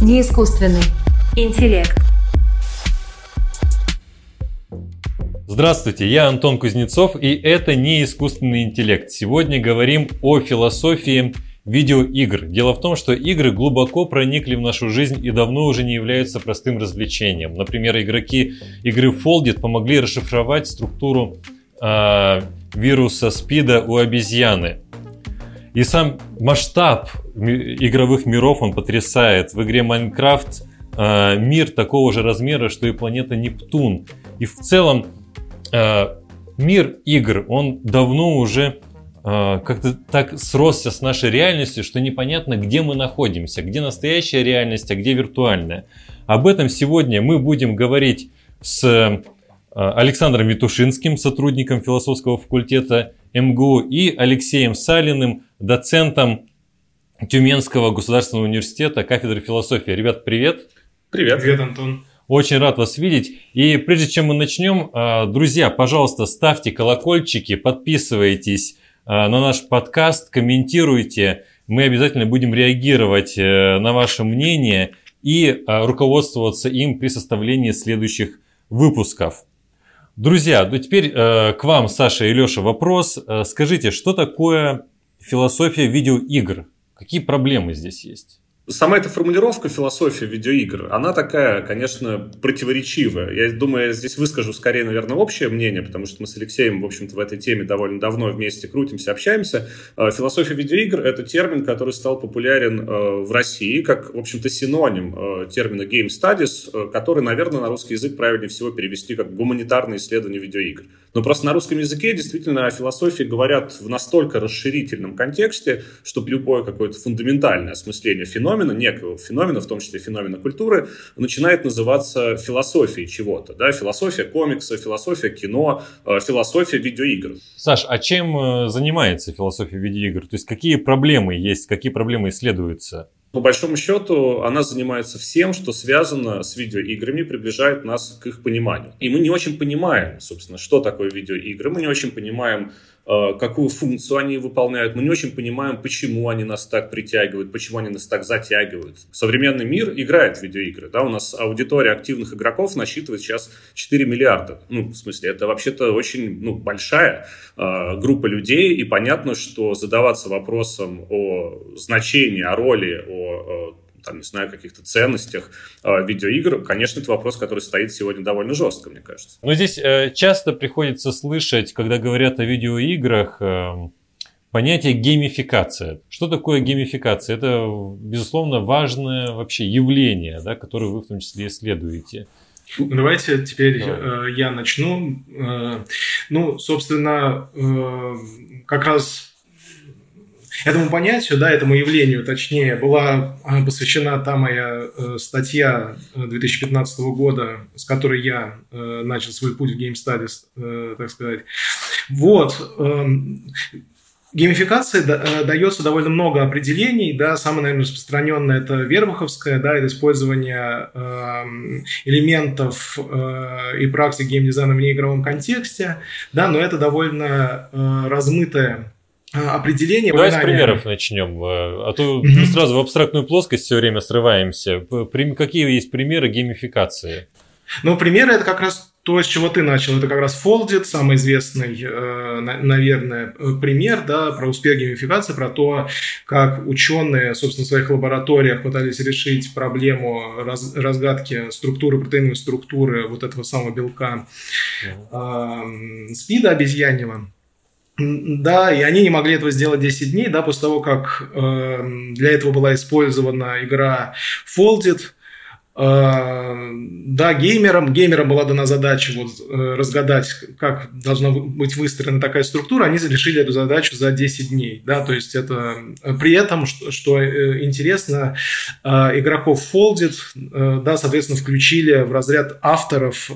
не искусственный интеллект. Здравствуйте, я Антон Кузнецов, и это не искусственный интеллект. Сегодня говорим о философии видеоигр. Дело в том, что игры глубоко проникли в нашу жизнь и давно уже не являются простым развлечением. Например, игроки игры Foldit помогли расшифровать структуру вируса СПИДа у обезьяны. И сам масштаб игровых миров, он потрясает. В игре Minecraft мир такого же размера, что и планета Нептун. И в целом мир игр, он давно уже как-то так сросся с нашей реальностью, что непонятно, где мы находимся, где настоящая реальность, а где виртуальная. Об этом сегодня мы будем говорить с Александром Ветушинским, сотрудником философского факультета МГУ, и Алексеем Салиным, доцентом Тюменского государственного университета, кафедры философии. Ребят, привет! Привет! Привет, Антон! Очень рад вас видеть. И прежде чем мы начнем, друзья, пожалуйста, ставьте колокольчики, подписывайтесь на наш подкаст, комментируйте. Мы обязательно будем реагировать на ваше мнение и руководствоваться им при составлении следующих выпусков. Друзья, ну теперь к вам, Саша и Леша, вопрос. Скажите, что такое философия видеоигр? Какие проблемы здесь есть? Сама эта формулировка «философия видеоигр», она такая, конечно, противоречивая. Я думаю, я здесь выскажу скорее, наверное, общее мнение, потому что мы с Алексеем, в общем-то, в этой теме довольно давно вместе крутимся, общаемся. Философия видеоигр – это термин, который стал популярен в России как, в общем-то, синоним термина «game studies», который, наверное, на русский язык правильнее всего перевести как «гуманитарное исследование видеоигр». Но просто на русском языке действительно о философии говорят в настолько расширительном контексте, что любое какое-то фундаментальное осмысление феномена, некого феномена, в том числе феномена культуры, начинает называться философией чего-то. Да? Философия комикса, философия кино, философия видеоигр. Саш, а чем занимается философия видеоигр? То есть какие проблемы есть, какие проблемы исследуются? По большому счету, она занимается всем, что связано с видеоиграми, приближает нас к их пониманию. И мы не очень понимаем, собственно, что такое видеоигры, мы не очень понимаем, какую функцию они выполняют, мы не очень понимаем, почему они нас так притягивают, почему они нас так затягивают. Современный мир играет в видеоигры, да, у нас аудитория активных игроков насчитывает сейчас 4 миллиарда, ну, в смысле, это вообще-то очень, большая группа людей, и понятно, что задаваться вопросом о значении, о роли, о там, не знаю, каких-то ценностях видеоигр, конечно, это вопрос, который стоит сегодня довольно жестко, мне кажется. Но здесь часто приходится слышать, когда говорят о видеоиграх, понятие геймификация. Что такое геймификация? Это, безусловно, важное вообще явление, да, которое вы в том числе исследуете. Давайте теперь я начну. Как раз этому понятию, да, этому явлению, точнее, была посвящена та моя статья 2015 года, с которой я начал свой путь в Game Studies, так сказать. Вот. Геймификация дается довольно много определений, да, самое, наверное, распространенное это вербаховское, да, это использование элементов и практик геймдизайна в неигровом контексте, да, но это довольно размытое определение. Давай с примеров начнем, а то мы сразу в абстрактную плоскость все время срываемся. Какие есть примеры геймификации? Ну, примеры это как раз то, с чего ты начал. Это как раз Foldit, самый известный, наверное, пример, да, про успех геймификации, про то, как ученые, собственно, в своих лабораториях пытались решить проблему разгадки структуры, протеиновой структуры вот этого самого белка СПИДа обезьяньего. Да, и они не могли этого сделать 10 дней, да, после того, как для этого была использована игра Foldit. Да, геймерам была дана задача вот, разгадать, как должна быть выстроена такая структура, они решили эту задачу за 10 дней. Да, то есть это, при этом, что интересно, игроков Foldit, да, соответственно, включили в разряд авторов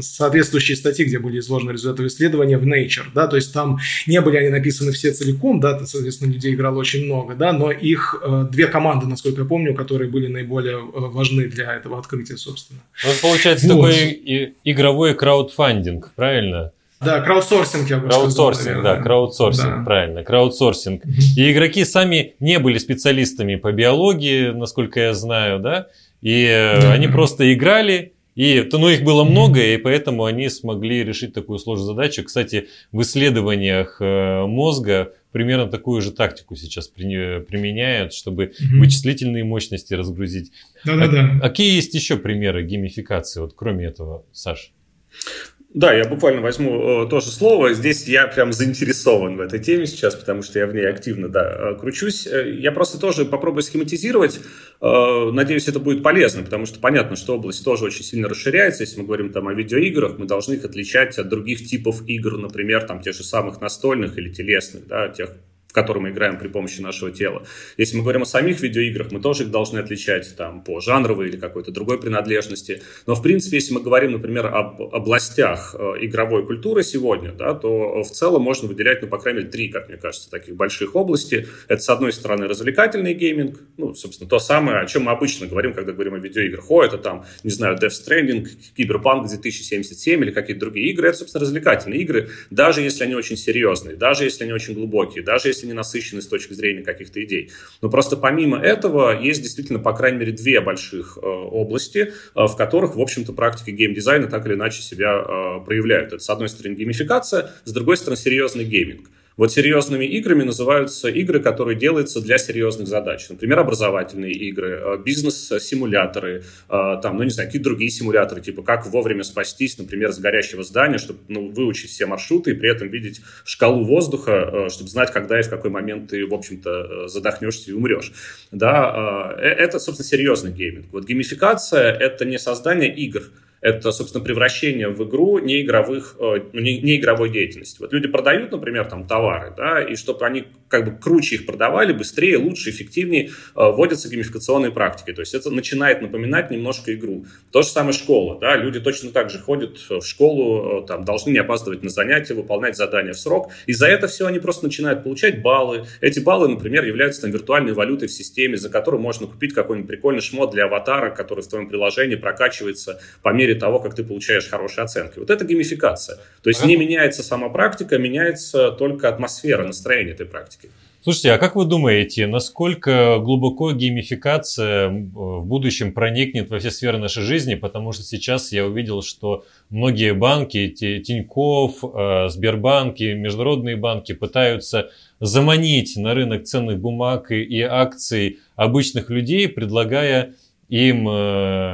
соответствующие статьи, где были изложены результаты исследования в Nature. Да, то есть там не были они написаны все целиком, да, соответственно, людей играло очень много, да, но их две команды, насколько я помню, которые были наиболее важны для этого открытия, собственно. Вот получается такой игровой краудфандинг, правильно? Да, краудсорсинг, я бы сказал. Краудсорсинг, да, краудсорсинг, да. Правильно, краудсорсинг. И игроки сами не были специалистами по биологии, насколько я знаю, да, и они просто играли. И, ну, их было много, и поэтому они смогли решить такую сложную задачу. Кстати, в исследованиях мозга примерно такую же тактику сейчас применяют, чтобы вычислительные мощности разгрузить. Да-да-да. Какие есть еще примеры геймификации, вот кроме этого, Саш? Да, я буквально возьму тоже слово. Здесь я прям заинтересован в этой теме сейчас, потому что я в ней активно, да, кручусь. Я просто тоже попробую схематизировать. Надеюсь, это будет полезно, потому что понятно, что область тоже очень сильно расширяется. Если мы говорим там о видеоиграх, мы должны их отличать от других типов игр, например, там тех же самых настольных или телесных, да, тех, которые мы играем при помощи нашего тела. Если мы говорим о самих видеоиграх, мы тоже их должны отличать там, по жанровой или какой-то другой принадлежности. Но, в принципе, если мы говорим, например, об областях игровой культуры сегодня, да, то в целом можно выделять, ну, по крайней мере, три, как мне кажется, таких больших области. Это, с одной стороны, развлекательный гейминг, ну, собственно, то самое, о чем мы обычно говорим, когда говорим о видеоиграх. О, это там, не знаю, Death Stranding, Cyberpunk 2077 или какие-то другие игры. Это, собственно, развлекательные игры, даже если они очень серьезные, даже если они очень глубокие, даже если ненасыщенный с точки зрения каких-то идей. Но просто помимо этого есть действительно, по крайней мере, две больших области, в которых, в общем-то, практики геймдизайна так или иначе себя проявляют. Это, с одной стороны, геймификация, с другой стороны, серьезный гейминг. Вот серьезными играми называются игры, которые делаются для серьезных задач. Например, образовательные игры, бизнес-симуляторы, там, ну, не знаю, какие-то другие симуляторы, типа как вовремя спастись, например, с горящего здания, чтобы, ну, выучить все маршруты и при этом видеть шкалу воздуха, чтобы знать, когда и в какой момент ты, в общем-то, задохнешься и умрешь. Да, это, собственно, серьезный гейминг. Вот геймификация — это не создание игр, это, собственно, превращение в игру неигровой деятельности. Вот люди продают, например, там, товары, да, и чтобы они как бы круче их продавали, быстрее, лучше, эффективнее, вводятся геймификационные практики. То есть это начинает напоминать немножко игру. То же самое школа. Да, люди точно так же ходят в школу, там, должны не опаздывать на занятия, выполнять задания в срок. И за это все они просто начинают получать баллы. Эти баллы, например, являются там виртуальной валютой в системе, за которую можно купить какой-нибудь прикольный шмот для аватара, который в твоем приложении прокачивается по мере того, как ты получаешь хорошие оценки. Вот это геймификация. То есть не меняется сама практика, меняется только атмосфера, настроение этой практики. Слушайте, а как вы думаете, насколько глубоко геймификация в будущем проникнет во все сферы нашей жизни? Потому что сейчас я увидел, что многие банки, Тинькофф, Сбербанки, международные банки пытаются заманить на рынок ценных бумаг и акций обычных людей, предлагая им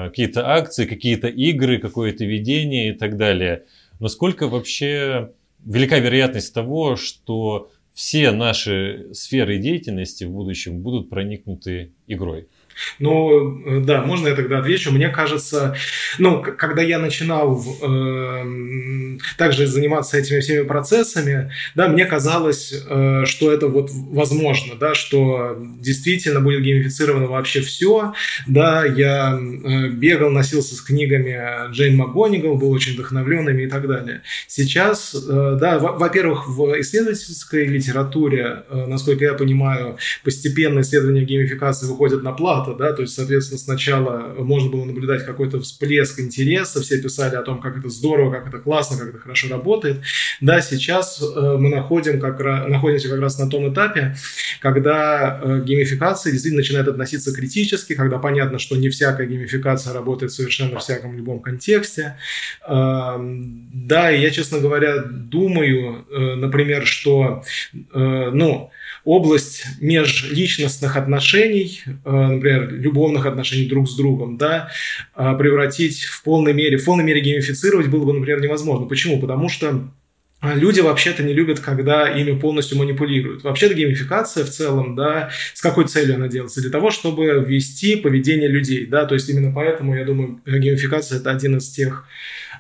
какие-то акции, какие-то игры, какое-то видение и так далее. Насколько вообще велика вероятность того, что все наши сферы деятельности в будущем будут проникнуты игрой? Ну, да, можно я тогда отвечу? Мне кажется, ну, когда я начинал также заниматься этими всеми процессами, да, мне казалось, что это вот возможно, да, что действительно будет геймифицировано вообще все, да, я бегал, носился с книгами Джейн Макгонигал, был очень вдохновленными и так далее. Сейчас, да, во-первых, в исследовательской литературе, насколько я понимаю, постепенно исследования геймификации выходят на плату, да, то есть, соответственно, сначала можно было наблюдать какой-то всплеск интереса, все писали о том, как это здорово, как это классно, как это хорошо работает. Да, сейчас мы находимся как раз на том этапе, когда геймификация действительно начинает относиться критически, когда понятно, что не всякая геймификация работает совершенно в всяком любом контексте. Да, и я, честно говоря, думаю, например, что, ну, область межличностных отношений, например, любовных отношений друг с другом, да, превратить в полной мере геймифицировать было бы, например, невозможно. Почему? Потому что люди вообще-то не любят, когда ими полностью манипулируют. Вообще-то геймификация в целом, да, с какой целью она делается? Для того, чтобы ввести поведение людей, да, то есть именно поэтому, я думаю, геймификация – это один из тех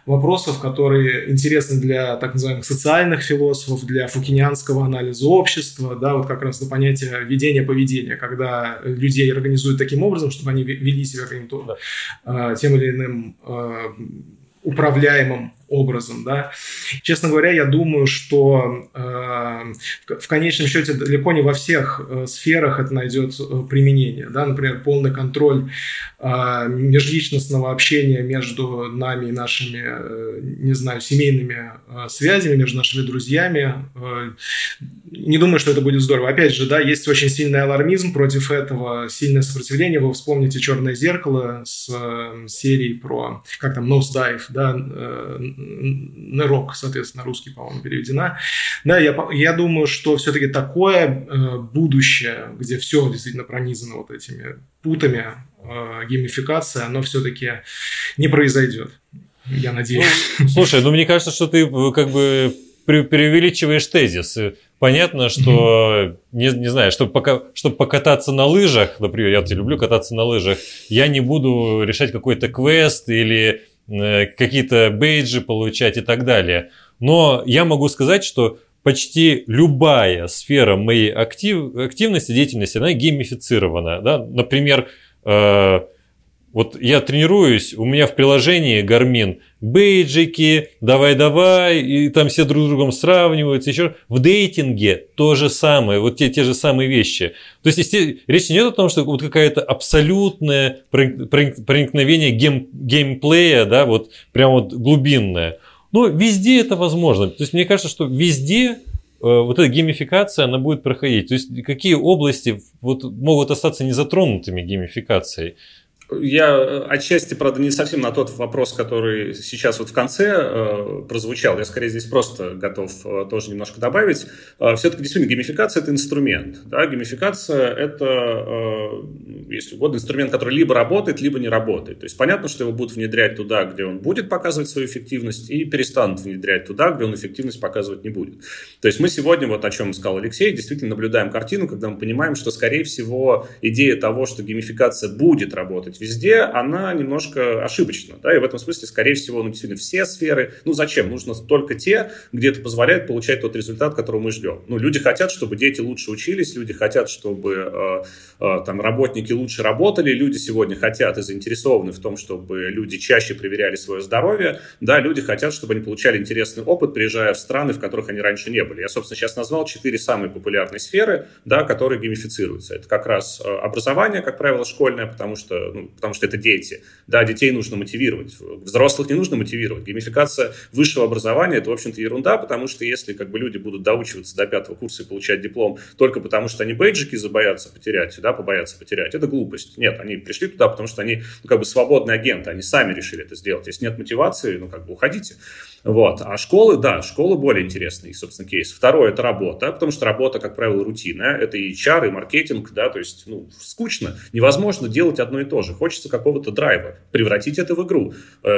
вопросов, которые интересны для так называемых социальных философов, для фукинианского анализа общества, да, вот как раз на понятие ведения поведения, когда людей организуют таким образом, чтобы они вели себя каким-то тем или иным управляемым образом, да. Честно говоря, я думаю, что в конечном счете далеко не во всех сферах это найдет применение, да. Например, полный контроль межличностного общения между нами и нашими, не знаю, семейными связями, между нашими друзьями. Не думаю, что это будет здорово. Опять же, да, есть очень сильный алармизм против этого, сильное сопротивление. Вы вспомните «Черное зеркало» с серией про, как там, Nosedive, да, нырок, соответственно, русский, по-моему, переведена. Да, я думаю, что все-таки такое будущее, где все действительно пронизано вот этими путами, геймификация, оно все-таки не произойдет. Я надеюсь. Ну, слушай, ну мне кажется, что ты как бы преувеличиваешь тезис. Понятно, что, не знаю, чтобы покататься на лыжах, например, я люблю кататься на лыжах, я не буду решать какой-то квест или какие-то бейджи получать и так далее. Но я могу сказать, что почти любая сфера моей активности, деятельности, она геймифицирована. Да? Например, вот я тренируюсь, у меня в приложении Garmin бейджики, давай-давай, и там все друг с другом сравниваются. Еще в дейтинге то же самое, вот те же самые вещи. То есть речь не идет о том, что вот какая-то абсолютное проникновение геймплея, да, вот прям вот глубинное. Но везде это возможно. То есть мне кажется, что везде вот эта геймификация, она будет проходить. То есть какие области вот могут остаться незатронутыми геймификацией? Я отчасти, правда, не совсем на тот вопрос, который сейчас вот в конце прозвучал. Я, скорее, здесь просто готов тоже немножко добавить. Все-таки, действительно, геймификация – это инструмент. Да? Геймификация – это, если угодно, инструмент, который либо работает, либо не работает. То есть понятно, что его будут внедрять туда, где он будет показывать свою эффективность, и перестанут внедрять туда, где он эффективность показывать не будет. То есть мы сегодня, вот о чем сказал Алексей, действительно наблюдаем картину, когда мы понимаем, что, скорее всего, идея того, что геймификация будет работать везде, она немножко ошибочна, да, и в этом смысле, скорее всего, ну, действительно, все сферы, ну, зачем? Нужно только те, где это позволяет получать тот результат, которого мы ждем. Ну, люди хотят, чтобы дети лучше учились, люди хотят, чтобы там работники лучше работали, люди сегодня хотят и заинтересованы в том, чтобы люди чаще проверяли свое здоровье, да, люди хотят, чтобы они получали интересный опыт, приезжая в страны, в которых они раньше не были. Я, собственно, сейчас назвал 4 самые популярные сферы, да, которые геймифицируются. Это как раз образование, как правило, школьное, потому что это дети. Да, детей нужно мотивировать. Взрослых не нужно мотивировать. Геймификация высшего образования – это, в общем-то, ерунда, потому что если как бы люди будут доучиваться до 5 курса и получать диплом только потому, что они бейджики побоятся потерять, это глупость. Нет, они пришли туда, потому что они свободные агенты, они сами решили это сделать. Если нет мотивации, уходите. Вот. А школы, да, школы более интересный, собственно, кейс. Второе – это работа, потому что работа, как правило, рутинная. Это и HR, и маркетинг, да, то есть, скучно. Невозможно делать одно и то же. Хочется какого-то драйва, превратить это в игру.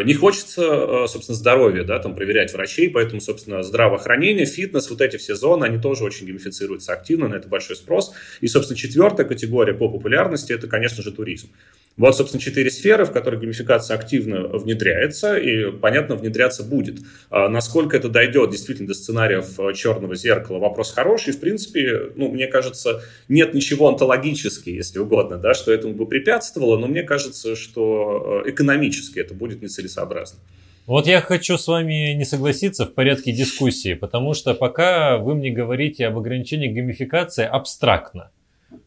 Не хочется, собственно, здоровья, да, там, проверять врачей, поэтому, собственно, здравоохранение, фитнес, вот эти все зоны, они тоже очень геймифицируются активно, на это большой спрос. И, собственно, 4-я категория по популярности – это, конечно же, туризм. Вот, собственно, 4 сферы, в которых геймификация активно внедряется и, понятно, внедряться будет. Насколько это дойдет действительно до сценариев «Черного зеркала» – вопрос хороший. В принципе, мне кажется, нет ничего онтологически, если угодно, да, что этому бы препятствовало, но мне кажется, что экономически это будет нецелесообразно. Вот я хочу с вами не согласиться в порядке дискуссии, потому что пока вы мне говорите об ограничении геймификации абстрактно.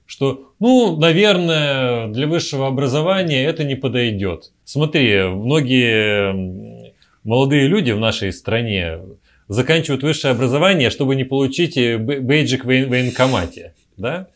Что, наверное, для высшего образования это не подойдет. Смотри, многие молодые люди в нашей стране заканчивают высшее образование, чтобы не получить бейджик в военкомате. Да?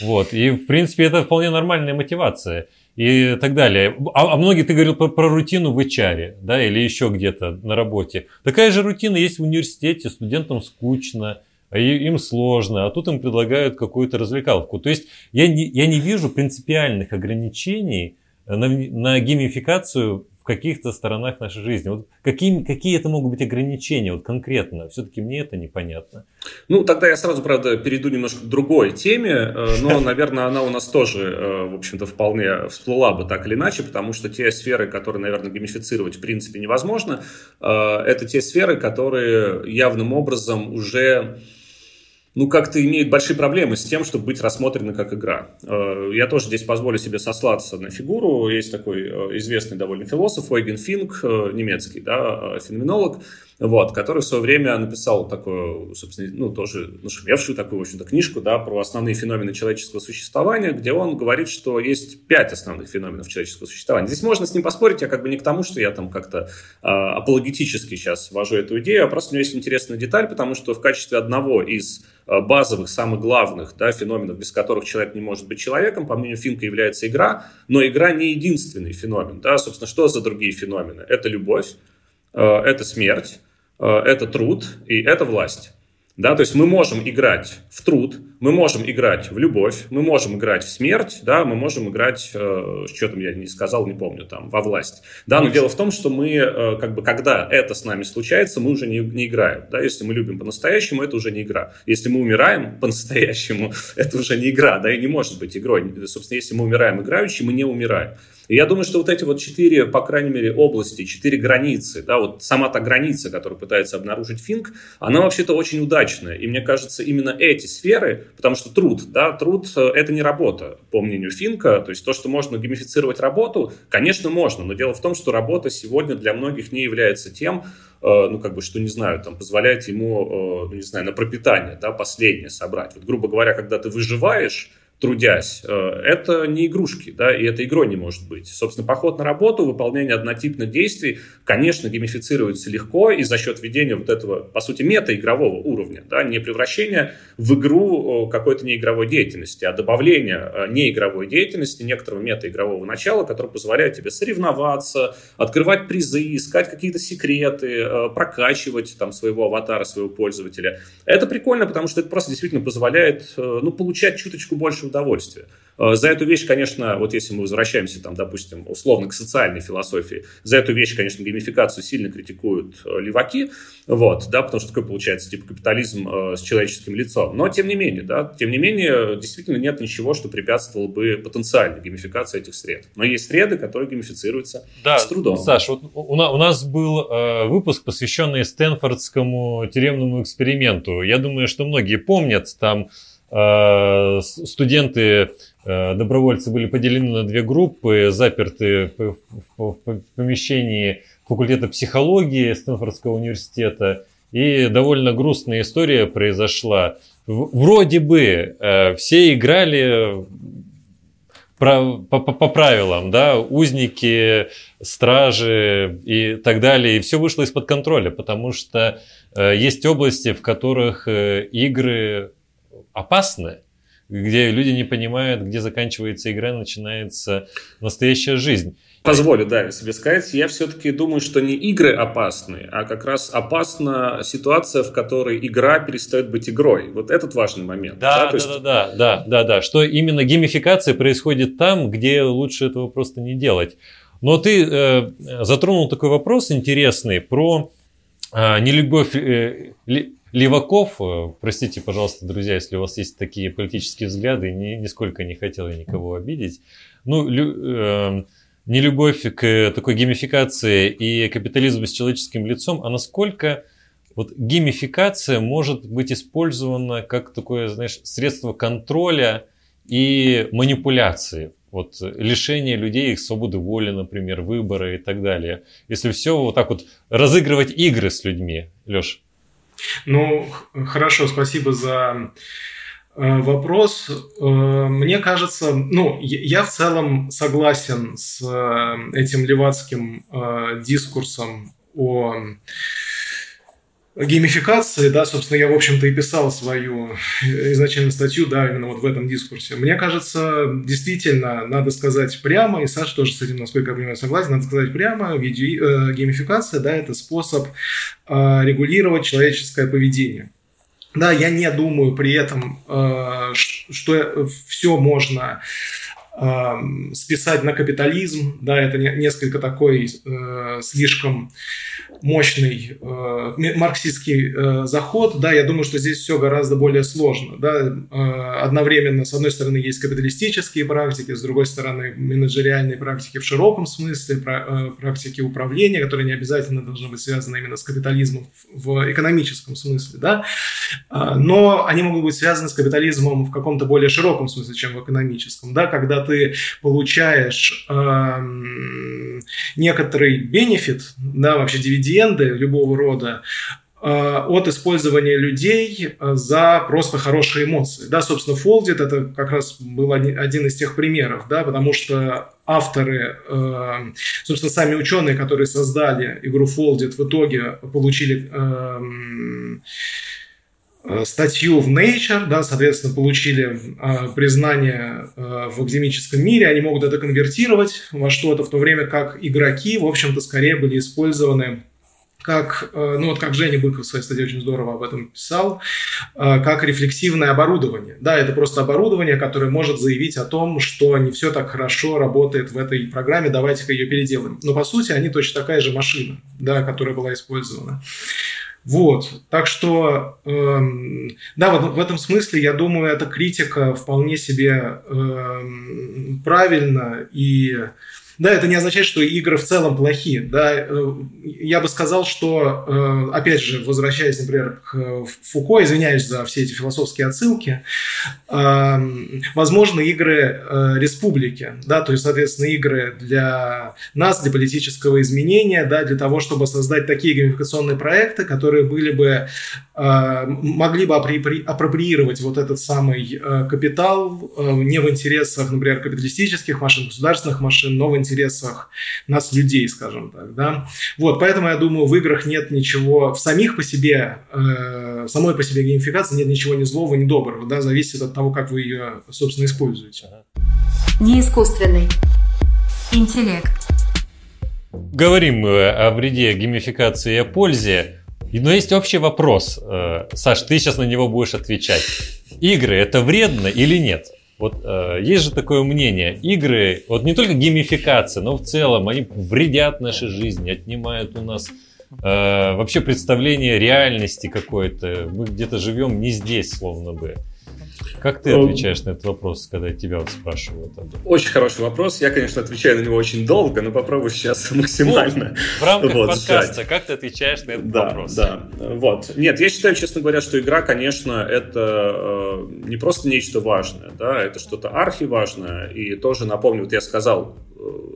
Вот. И, в принципе, это вполне нормальная мотивация и так далее. А многие, ты говорил про рутину в HR, да, или еще где-то на работе. Такая же рутина есть в университете, студентам скучно. Им сложно, а тут им предлагают какую-то развлекаловку. То есть я не вижу принципиальных ограничений на геймификацию в каких-то сторонах нашей жизни. Вот какие это могут быть ограничения вот конкретно? Все-таки мне это непонятно. Ну, тогда я сразу, правда, перейду немножко к другой теме, но, наверное, она у нас тоже, в общем-то, вполне всплыла бы так или иначе, потому что те сферы, которые, наверное, геймифицировать в принципе невозможно, это те сферы, которые явным образом уже ну, как-то имеет большие проблемы с тем, чтобы быть рассмотрена как игра. Я тоже здесь позволю себе сослаться на фигуру. Есть такой известный довольно философ Ойген Финк, немецкий, да, феноменолог, вот, который в свое время написал такую, собственно, ну, тоже нашумевшую такую, в общем-то, книжку, да, про основные феномены человеческого существования, где он говорит, что есть 5 основных феноменов человеческого существования. Здесь можно с ним поспорить, я как бы не к тому, что я там как-то апологетически сейчас ввожу эту идею, а просто у него есть интересная деталь, потому что в качестве одного из базовых, самых главных, да, феноменов, без которых человек не может быть человеком, по мнению Финка, является игра, но игра не единственный феномен, да, собственно, что за другие феномены? Это любовь, это смерть, это труд и это власть. Да, то есть мы можем играть в труд, мы можем играть в любовь, мы можем играть в смерть, да, мы можем играть, что там я не сказал, не помню, там, во власть. Да, но дело в том, что мы, как бы, когда это с нами случается, мы уже не играем. Да, если мы любим по-настоящему, это уже не игра. Если мы умираем по-настоящему, это уже не игра, да, и не может быть игрой. Собственно, если мы умираем играючи, мы не умираем. И я думаю, что вот эти вот 4, по крайней мере, области, 4 границы, да, вот сама та граница, которую пытается обнаружить Финк, она вообще-то очень удачная. И мне кажется, именно эти сферы, потому что труд, да, труд – это не работа, по мнению Финка. То есть то, что можно геймифицировать работу, конечно, можно, но дело в том, что работа сегодня для многих не является тем, ну, как бы, что, не знаю, там, позволяет ему, ну, не знаю, на пропитание, да, последнее собрать. Вот, грубо говоря, когда ты выживаешь, трудясь, это не игрушки, да, и это игрой не может быть. Собственно, поход на работу, выполнение однотипных действий, конечно, геймифицируется легко и за счет введения вот этого, по сути, мета-игрового уровня, да, не превращения в игру какой-то неигровой деятельности, а добавления неигровой деятельности, некоторого мета-игрового начала, которое позволяет тебе соревноваться, открывать призы, искать какие-то секреты, прокачивать там своего аватара, своего пользователя. Это прикольно, потому что это просто действительно позволяет, ну, получать чуточку больше удовольствие. За эту вещь, конечно, вот если мы возвращаемся, там, допустим, условно к социальной философии, за эту вещь, конечно, геймификацию сильно критикуют леваки, вот, да, потому что такой получается, типа, капитализм с человеческим лицом. Но, тем не менее, да, тем не менее, действительно нет ничего, что препятствовало бы потенциальной геймификации этих сред. Но есть среды, которые геймифицируются, да, с трудом. Саш, вот у нас был выпуск, посвященный Стэнфордскому тюремному эксперименту. Я думаю, что многие помнят, там студенты, добровольцы были поделены на 2 группы, заперты в помещении факультета психологии Стэнфордского университета. И довольно грустная история произошла. Вроде бы все играли по правилам, да, узники, стражи и так далее. И все вышло из-под контроля, потому что есть области, в которых игры опасны, где люди не понимают, где заканчивается игра, начинается настоящая жизнь. Позволю, да, себе сказать, я все-таки думаю, что не игры опасны, а как раз опасна ситуация, в которой игра перестает быть игрой. Вот этот важный момент. Да, что именно геймификация происходит там, где лучше этого просто не делать. Но ты затронул такой вопрос интересный про нелюбовь... леваков, простите, пожалуйста, друзья, если у вас есть такие политические взгляды, нисколько не хотел я никого обидеть. Ну, нелюбовь к такой геймификации и капитализму с человеческим лицом, а насколько вот геймификация может быть использована как такое, знаешь, средство контроля и манипуляции? Вот лишение людей их свободы воли, например, выбора и так далее. Если все вот так вот разыгрывать игры с людьми, Леш. Ну, хорошо, спасибо за вопрос. Мне кажется, ну, я в целом согласен с этим левацким дискурсом о геймификации, да, собственно, я, в общем-то, и писал свою изначальную статью, да, именно вот в этом дискурсе. Мне кажется, действительно, надо сказать прямо, и Саша тоже с этим, насколько я понимаю, согласен, надо сказать прямо, геймификация, да, это способ регулировать человеческое поведение. Да, я не думаю при этом, что все можно списать на капитализм, да, это несколько такой слишком мощный марксистский заход, да, я думаю, что здесь все гораздо более сложно, да, одновременно, с одной стороны, есть капиталистические практики, с другой стороны, менеджериальные практики в широком смысле, практики управления, которые не обязательно должны быть связаны именно с капитализмом в экономическом смысле, да, но они могут быть связаны с капитализмом в каком-то более широком смысле, чем в экономическом, да, когда ты получаешь некоторый бенефит, да, вообще дивиденды любого рода от использования людей за просто хорошие эмоции. Да, собственно, Foldit – это как раз был один из тех примеров, да, потому что авторы, собственно, сами ученые, которые создали игру Foldit, в итоге получили... статью в Nature, да, соответственно, получили признание в академическом мире, они могут это конвертировать во что-то, в то время как игроки, в общем-то, скорее были использованы как, ну вот как Женя Быков в своей статье очень здорово об этом писал, как рефлексивное оборудование. Да, это просто оборудование, которое может заявить о том, что не все так хорошо работает в этой программе, давайте-ка ее переделаем. Но, по сути, они точно такая же машина, да, которая была использована. Вот, так что, да, вот в этом смысле, я думаю, эта критика вполне себе правильна, и, да, это не означает, что игры в целом плохие, да, я бы сказал, что, опять же, возвращаясь, например, к Фуко, извиняюсь за все эти философские отсылки, возможно, игры республики, да, то есть, соответственно, игры для нас, для политического изменения, да, для того, чтобы создать такие геймификационные проекты, которые были бы, могли бы апроприировать вот этот самый капитал не в интересах, например, капиталистических машин, государственных машин, но в интересах нас, людей, скажем так, да. Вот, поэтому, я думаю, в играх нет ничего, в самих по себе, самой по себе геймификации нет ничего ни злого, ни доброго, да, зависит от того, как вы ее, собственно, используете. Не искусственный интеллект. Говорим мы о вреде геймификации и о пользе, но есть общий вопрос. Саш, ты сейчас на него будешь отвечать. Игры — это вредно или нет? Вот есть же такое мнение, игры, вот не только геймификация, но в целом они вредят нашей жизни, отнимают у нас вообще представление реальности какой-то. Мы где-то живем не здесь, словно бы. Как ты отвечаешь на этот вопрос, когда тебя вот спрашивают об этом? Очень хороший вопрос. Я, конечно, отвечаю на него очень долго, но попробую сейчас максимально. В рамках подкаста, как ты отвечаешь на этот вопрос? Да, вот. Нет, я считаю, честно говоря, что игра, конечно, это не просто нечто важное, да, это что-то архиважное. И тоже напомню, вот я сказал,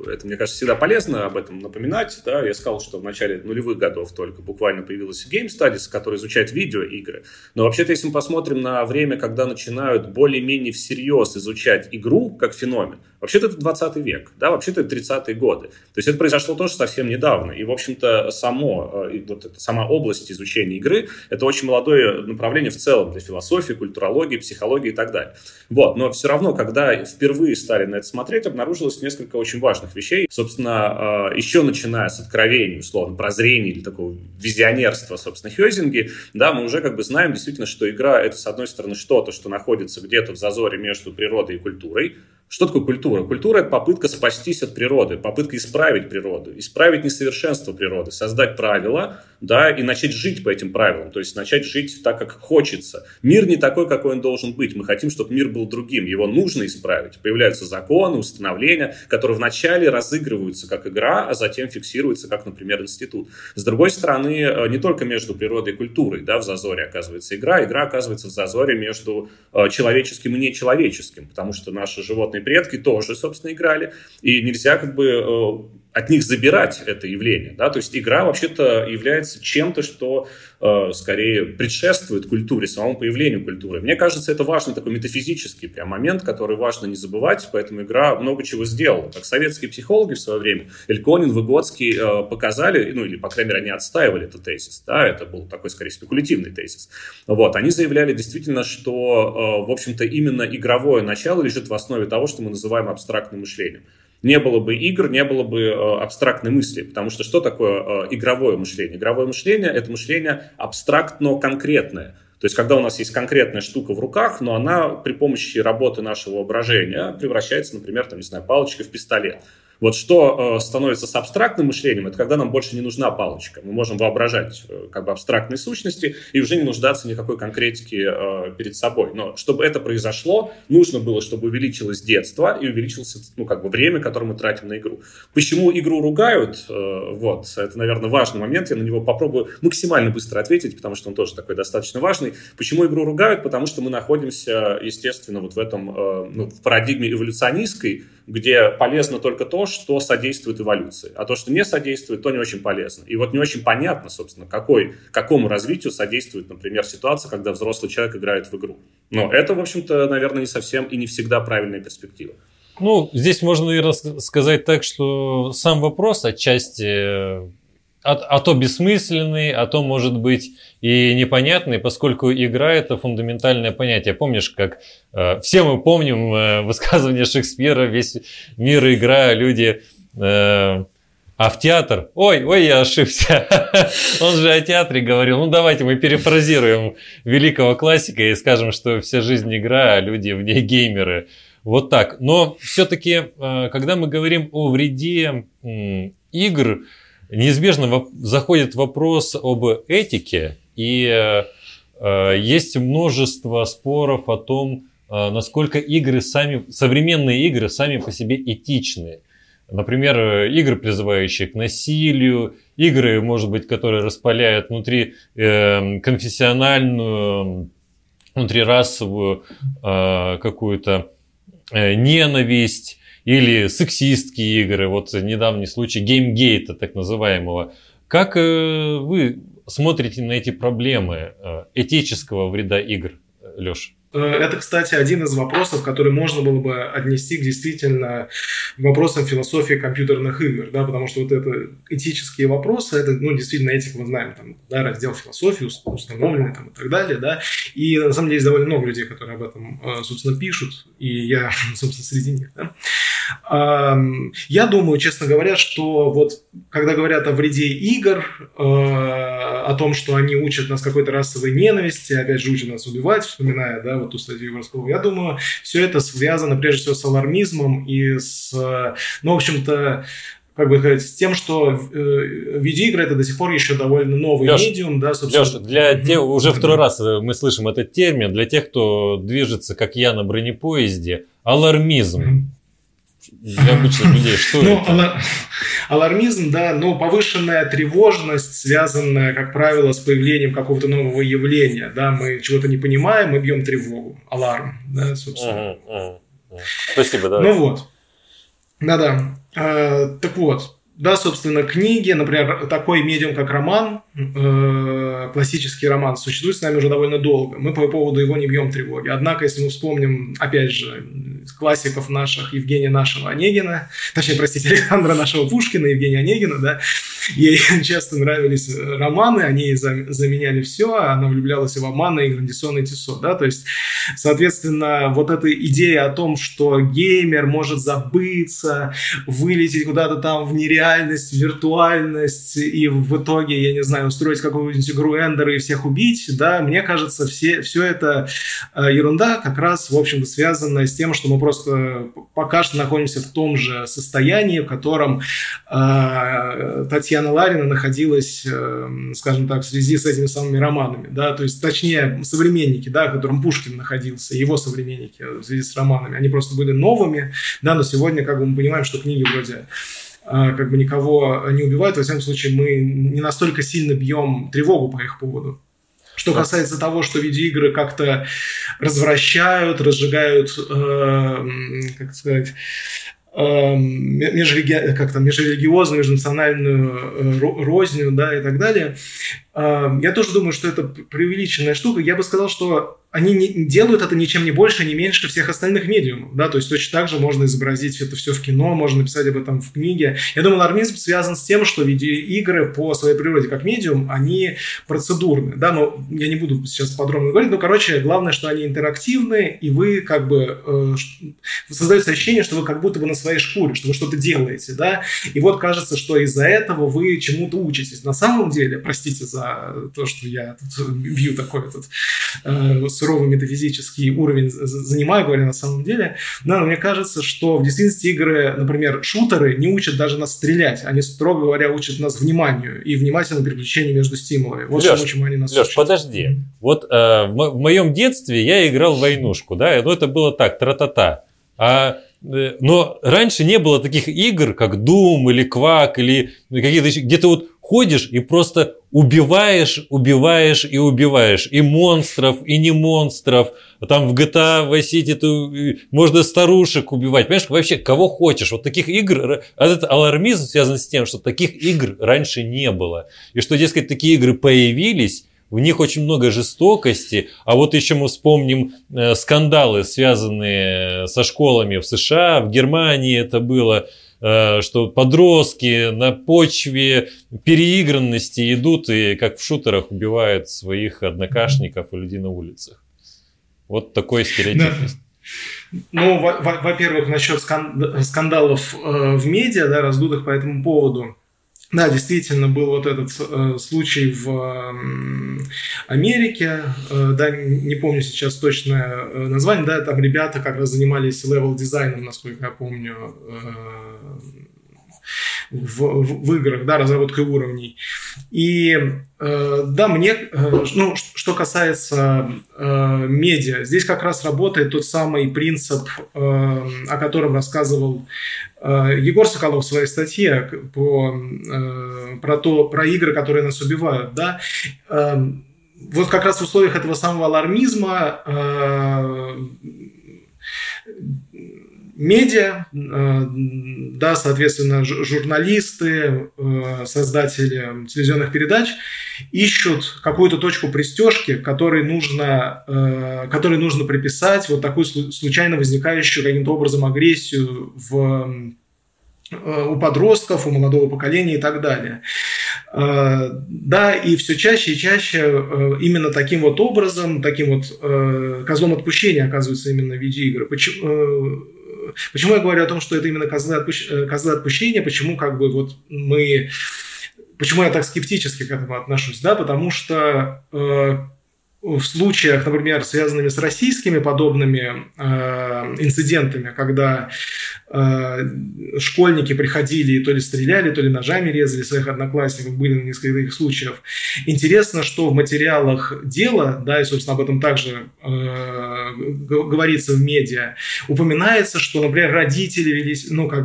это, мне кажется, всегда полезно об этом напоминать, да, я сказал, что в начале нулевых годов только буквально появилась game studies, которая изучает видеоигры. Но вообще-то, если мы посмотрим на время, когда начинают более-менее всерьез изучать игру как феномен. Вообще-то это 20 век, да, вообще-то это 30-е годы. То есть это произошло тоже совсем недавно. И, в общем-то, вот эта сама область изучения игры – это очень молодое направление в целом для философии, культурологии, психологии и так далее. Вот. Но все равно, когда впервые стали на это смотреть, обнаружилось несколько очень важных вещей. Собственно, еще начиная с откровений, условно, прозрений или такого визионерства, собственно, Хёйзинги, да, мы уже как бы знаем действительно, что игра – это, с одной стороны, что-то, что находится где-то в зазоре между природой и культурой. Что такое культура? Культура – это попытка спастись от природы, попытка исправить природу, исправить несовершенство природы, создать правила, да, и начать жить по этим правилам, то есть начать жить так, как хочется. Мир не такой, какой он должен быть. Мы хотим, чтобы мир был другим, его нужно исправить. Появляются законы, установления, которые вначале разыгрываются как игра, а затем фиксируются как, например, институт. С другой стороны, не только между природой и культурой, да, в зазоре оказывается игра оказывается в зазоре между человеческим и нечеловеческим, потому что наши животные предки тоже, собственно, играли, и нельзя как бы от них забирать это явление, да, то есть игра вообще-то является чем-то, что скорее предшествует культуре, самому появлению культуры. Мне кажется, это важный такой метафизический прям момент, который важно не забывать, поэтому игра много чего сделала. Как советские психологи в свое время, Эльконин, Выготский показали, ну или, по крайней мере, они отстаивали этот тезис, да, это был такой, скорее, спекулятивный тезис. Вот, они заявляли действительно, что, в общем-то, именно игровое начало лежит в основе того, что мы называем абстрактным мышлением. Не было бы игр, не было бы абстрактной мысли, потому что что такое игровое мышление? Игровое мышление – это мышление абстрактно-конкретное. То есть, когда у нас есть конкретная штука в руках, но она при помощи работы нашего воображения превращается, например, там, не знаю, палочка в пистолет. Вот что становится с абстрактным мышлением, это когда нам больше не нужна палочка. Мы можем воображать как бы абстрактные сущности и уже не нуждаться никакой конкретики перед собой. Но чтобы это произошло, нужно было, чтобы увеличилось детство и увеличилось время, которое мы тратим на игру. Почему игру ругают? Это, наверное, важный момент. Я на него попробую максимально быстро ответить, потому что он тоже такой достаточно важный. Почему игру ругают? Потому что мы находимся, естественно, вот в этом в парадигме эволюционистской, где полезно только то, что содействует эволюции, а то, что не содействует, то не очень полезно. И вот не очень понятно, собственно, какому развитию содействует, например, ситуация, когда взрослый человек играет в игру. Но это, в общем-то, наверное, не совсем и не всегда правильная перспектива. Здесь можно, наверное, сказать так, что сам вопрос отчасти... А то бессмысленный, а то, может быть, и непонятный, поскольку игра – это фундаментальное понятие. Помнишь, как все мы помним высказывание Шекспира, весь мир игра, люди… А в театр? Ой, я ошибся. Он же о театре говорил. Давайте мы перефразируем великого классика и скажем, что вся жизнь игра, а люди в ней геймеры. Вот так. Но все-таки, когда мы говорим о вреде игр, неизбежно заходит вопрос об этике, и есть множество споров о том, насколько современные игры сами по себе этичны. Например, игры, призывающие к насилию, игры, может быть, которые распаляют внутри конфессиональную, внутрирасовую какую-то ненависть. Или сексистские игры, недавний случай геймгейта так называемого. Как вы смотрите на эти проблемы этического вреда игр, Лёш? Это, кстати, один из вопросов, который можно было бы отнести к действительно вопросам философии компьютерных игр, да, потому что это этические вопросы, это, действительно, этика, мы знаем, раздел философии установленный и так далее, да, и на самом деле есть довольно много людей, которые об этом, собственно, пишут, и я, собственно, среди них, да. Я думаю, честно говоря, что когда говорят о вреде игр, о том, что они учат нас какой-то расовой ненависти, опять же, учат нас убивать, вспоминая, да, ту статью Горского. Я думаю, все это связано прежде всего с алармизмом и с, с тем, что видеоигры это до сих пор еще довольно новый медиум, да, собственно. Лёш, для тех, уже второй раз мы слышим этот термин, для тех, кто движется, как я, на бронепоезде, алармизм. Для обычных людей, что это? Алармизм, повышенная тревожность, связанная, как правило, с появлением какого-то нового явления, да, мы чего-то не понимаем, мы бьем тревогу, аларм, да, собственно. Спасибо, давай. Да. Собственно, книги, например, такой медиум, как роман, классический роман, существует с нами уже довольно долго. Мы по поводу его не бьем тревоги. Однако, если мы вспомним, опять же, классиков наших Евгения нашего Онегина, Александра нашего Пушкина, Евгения Онегина, да, ей часто нравились романы, они ей заменяли все, она влюблялась в Амана и Грандисон и Тюссо, да, то есть, соответственно, эта идея о том, что геймер может забыться, вылететь куда-то там в нереальность, виртуальность, и в итоге, я не знаю, устроить какую-нибудь игру эндера и всех убить, да, мне кажется, все это ерунда, как раз, в общем-то, связанная с тем, что мы просто пока что находимся в том же состоянии, в котором Татьяна Ларина находилась, скажем так, в связи с этими самыми романами, да, то есть, точнее, современники, да, в котором Пушкин находился, его современники в связи с романами, они просто были новыми, да, но сегодня, мы понимаем, что книги вроде никого не убивают. Во всяком случае, мы не настолько сильно бьем тревогу по их поводу. Что касается того, что видеоигры как-то развращают, разжигают, межрелигиозную, межнациональную рознь, да, и так далее, я тоже думаю, что это преувеличенная штука. Я бы сказал, что они не делают это ничем не больше, не меньше всех остальных медиумов, да, то есть точно так же можно изобразить это все в кино, можно написать об этом в книге. Я думаю, алармизм связан с тем, что видеоигры по своей природе как медиум, они процедурны, да, но я не буду сейчас подробно говорить, главное, что они интерактивны, и вы создается ощущение, что вы как будто бы на своей шкуре, что вы что-то делаете, да, и кажется, что из-за этого вы чему-то учитесь. На самом деле, простите за за то, что я тут бью такой этот суровый метафизический уровень занимаю, говоря на самом деле. Но мне кажется, что в действительности игры, например, шутеры, не учат даже нас стрелять. Они, строго говоря, учат нас вниманию и внимательному переключению между стимулами. Вот Леш, чему они нас учат. Подожди. Вот в моем детстве я играл в войнушку, да, но это было так, тра-та-та. Но раньше не было таких игр, как Doom или Quake, или какие-то еще, где ты вот ходишь и просто убиваешь. И монстров, и не монстров. Там в GTA Vice City можно старушек убивать. Понимаешь, вообще кого хочешь. Вот таких игр... Этот алармизм связан с тем, что таких игр раньше не было. И что, дескать, такие игры появились... В них очень много жестокости, а вот еще мы вспомним скандалы, связанные со школами в США, в Германии это было, что подростки на почве переигранности идут и как в шутерах убивают своих однокашников и людей на улицах. Вот такой стереотипность. Ну, во-первых, насчет скандалов в медиа, да, раздутых по этому поводу. Да, действительно, был вот этот случай в Америке, да, не помню сейчас точное название, да, там ребята как раз занимались левел-дизайном, насколько я помню, в играх, да, разработкой уровней. И да, мне, ну, что касается медиа, здесь как раз работает тот самый принцип, о котором рассказывал Егор Соколов в своей статье про игры, которые нас убивают, да. Вот как раз в условиях этого самого алармизма медиа, да, соответственно, журналисты, создатели телевизионных передач ищут какую-то точку пристежки, которой нужно приписать вот такую случайно возникающую каким-то образом агрессию у подростков, у молодого поколения и так далее. Да, и все чаще и чаще именно таким вот образом, таким вот козлом отпущения оказываются именно видеоигры. Почему я говорю о том, что это именно козла отпущения, почему как бы вот мы... Почему я так скептически к этому отношусь, да, потому что в случаях, например, связанными с российскими подобными инцидентами, когда школьники приходили и то ли стреляли, то ли ножами резали своих одноклассников, были на нескольких случаях. Интересно, что в материалах дела, да, и, собственно, об этом также говорится в медиа, упоминается, что, например, родители велись, ну, как,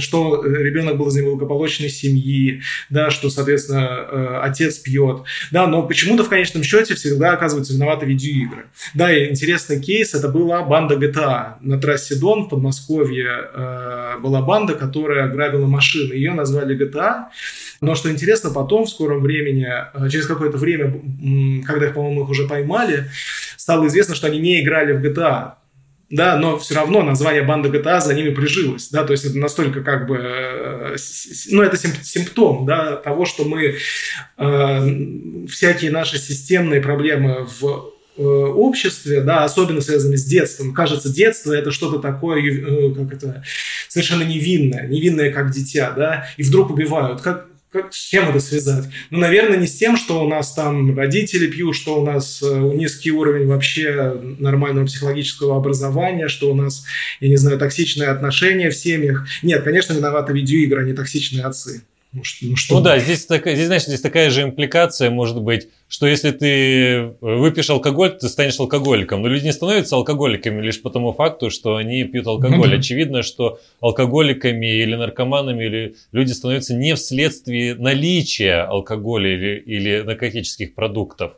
что ребенок был из неблагополучной семьи, да, что, соответственно, отец пьет, да, но почему-то в конечном счете всегда оказываются виноваты видеоигры. Да, и интересный кейс, это была банда GTA. На трассе Дон в Подмосковье была банда, которая грабила машины. Ее назвали GTA. Но что интересно, потом, в скором времени, через какое-то время, когда, по-моему, их уже поймали, стало известно, что они не играли в GTA. Да, но все равно название банда GTA за ними прижилось, да, то есть это настолько как бы, ну, это симптом, да, того, что мы всякие наши системные проблемы в обществе, да, особенно связанные с детством. Кажется, детство – это что-то такое, как это, совершенно невинное как дитя, да, и вдруг убивают. С чем это связать? Ну, наверное, не с тем, что у нас там родители пьют, что у нас низкий уровень вообще нормального психологического образования, что у нас, я не знаю, токсичные отношения в семьях. Нет, конечно, виноваты видеоигры, а не токсичные отцы. Ну да, здесь такая же импликация может быть, что если ты выпьешь алкоголь, ты станешь алкоголиком. Но люди не становятся алкоголиками лишь по тому факту, что они пьют алкоголь. Очевидно, что алкоголиками или наркоманами или люди становятся не вследствие наличия алкоголя или наркотических продуктов.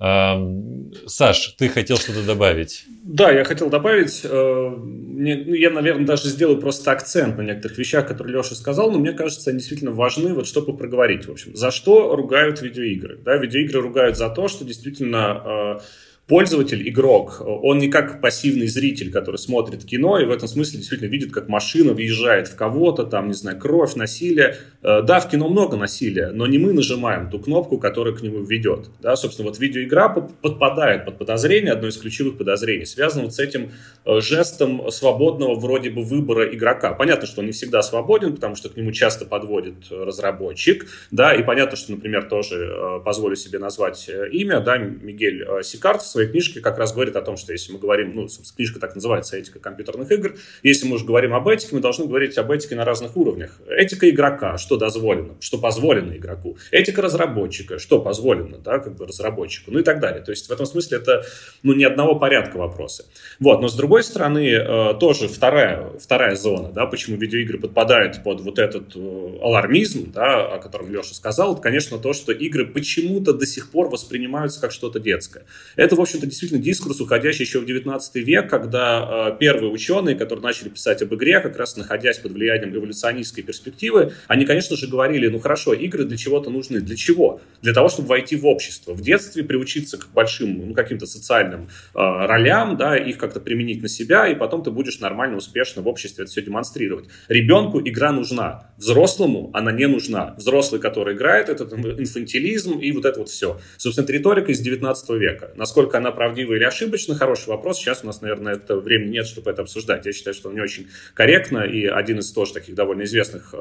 Саш, ты хотел что-то добавить? Да, я хотел добавить. Я, наверное, даже сделаю просто акцент на некоторых вещах, которые Леша сказал, но мне кажется, они действительно важны, вот чтобы проговорить. В общем, за что ругают видеоигры? Да, видеоигры ругают за то, что действительно пользователь, игрок, он не как пассивный зритель, который смотрит кино и в этом смысле действительно видит, как машина въезжает в кого-то, там, не знаю, кровь, насилие. Да, в кино много насилия, но не мы нажимаем ту кнопку, которая к нему ведет. Да, собственно, вот видеоигра подпадает под подозрение, одно из ключевых подозрений, связано вот с этим жестом свободного вроде бы выбора игрока. Понятно, что он не всегда свободен, потому что к нему часто подводит разработчик, да, и понятно, что, например, тоже позволю себе назвать имя, да, Мигель Сикард в своей книжке как раз говорит о том, что если мы говорим, ну, книжка так называется «Этика компьютерных игр», если мы уже говорим об этике, мы должны говорить об этике на разных уровнях. Этика игрока, что дозволено, что позволено игроку. Этика разработчика, что позволено, да, как бы разработчику, ну и так далее. То есть в этом смысле это, ну, ни одного порядка вопросы. Вот, но с другой стороны, тоже вторая зона, да, почему видеоигры подпадают под вот этот алармизм, да, о котором Леша сказал, это, конечно, то, что игры почему-то до сих пор воспринимаются как что-то детское. Это, в общем-то, действительно дискурс, уходящий еще в 19 век, когда первые ученые, которые начали писать об игре, как раз находясь под влиянием эволюционистской перспективы, они, конечно же, говорили, ну хорошо, игры для чего-то нужны. Для чего? Для того, чтобы войти в общество. В детстве приучиться к большим, ну, каким-то социальным ролям, да, их как-то применить на себя, и потом ты будешь нормально, успешно в обществе это все демонстрировать. Ребенку игра нужна. Взрослому она не нужна. Взрослый, который играет, это инфантилизм и вот это вот все. Собственно, это риторика из 19 века. Насколько она правдива или ошибочна, хороший вопрос. Сейчас у нас, наверное, это времени нет, чтобы это обсуждать. Я считаю, что он не очень корректно, и один из тоже таких довольно известных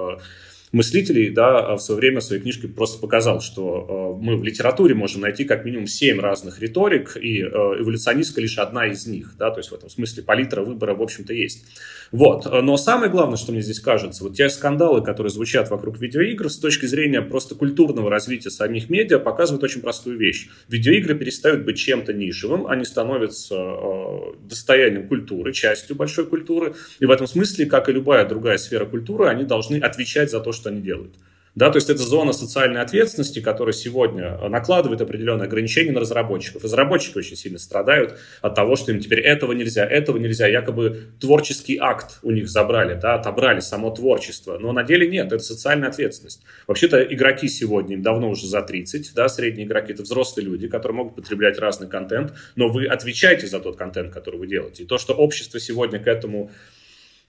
мыслителей, да, в свое время в своей книжке просто показал, что мы в литературе можем найти как минимум 7 разных риторик, и эволюционистка лишь одна из них, да, то есть в этом смысле палитра выбора, в общем-то, есть. Вот, но самое главное, что мне здесь кажется, вот те скандалы, которые звучат вокруг видеоигр, с точки зрения просто культурного развития самих медиа, показывают очень простую вещь. Видеоигры перестают быть чем-то нишевым, они становятся достоянием культуры, частью большой культуры, и в этом смысле, как и любая другая сфера культуры, они должны отвечать за то, что они делают. Да, то есть это зона социальной ответственности, которая сегодня накладывает определенные ограничения на разработчиков. Разработчики очень сильно страдают от того, что им теперь этого нельзя, якобы творческий акт у них забрали, да, отобрали само творчество, но на деле нет, это социальная ответственность. Вообще-то игроки сегодня, им давно уже за 30, да, средние игроки, это взрослые люди, которые могут потреблять разный контент, но вы отвечаете за тот контент, который вы делаете. И то, что общество сегодня к этому,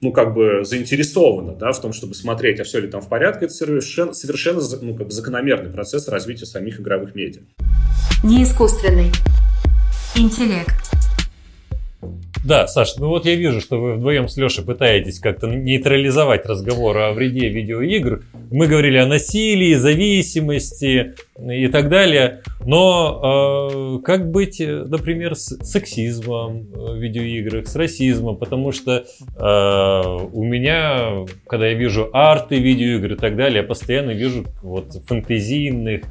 ну, как бы заинтересована, да, в том, чтобы смотреть, а все ли там в порядке, это совершенно, ну, как бы закономерный процесс развития самих игровых медиа. Неискусственный интеллект. Да, Саш, ну вот я вижу, что вы вдвоем с Лешей пытаетесь как-то нейтрализовать разговор о вреде видеоигр. Мы говорили о насилии, зависимости и так далее. Но как быть, например, с сексизмом в видеоиграх, с расизмом? Потому что у меня, когда я вижу арты видеоигр и так далее, я постоянно вижу вот фэнтезийные,